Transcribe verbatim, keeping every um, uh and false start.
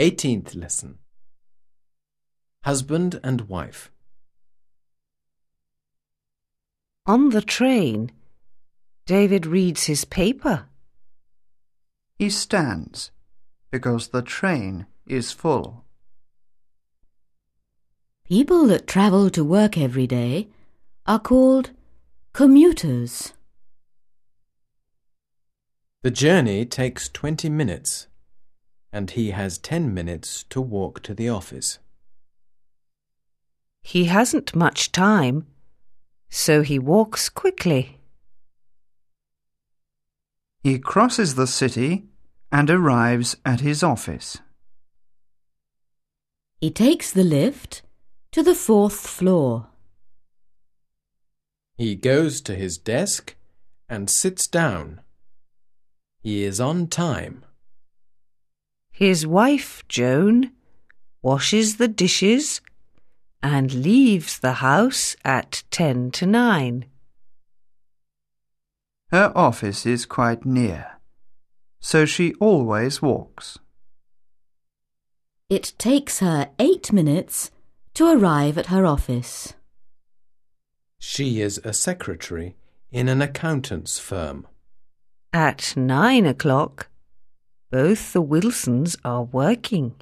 eighteenth Lesson. Husband and Wife. On the train, David reads his paper. He stands because the train is full. People that travel to work every day are called commuters. The journey takes twenty minutes. And he has ten minutes to walk to the office. He hasn't much time, so he walks quickly. He crosses the city and arrives at his office. He takes the lift to the fourth floor. He goes to his desk and sits down. He is on time. His wife, Joan, washes the dishes and leaves the house at ten to nine. Her office is quite near, so she always walks. It takes her eight minutes to arrive at her office. She is a secretary in an accountant's firm. At nine o'clock, both the Wilsons are working.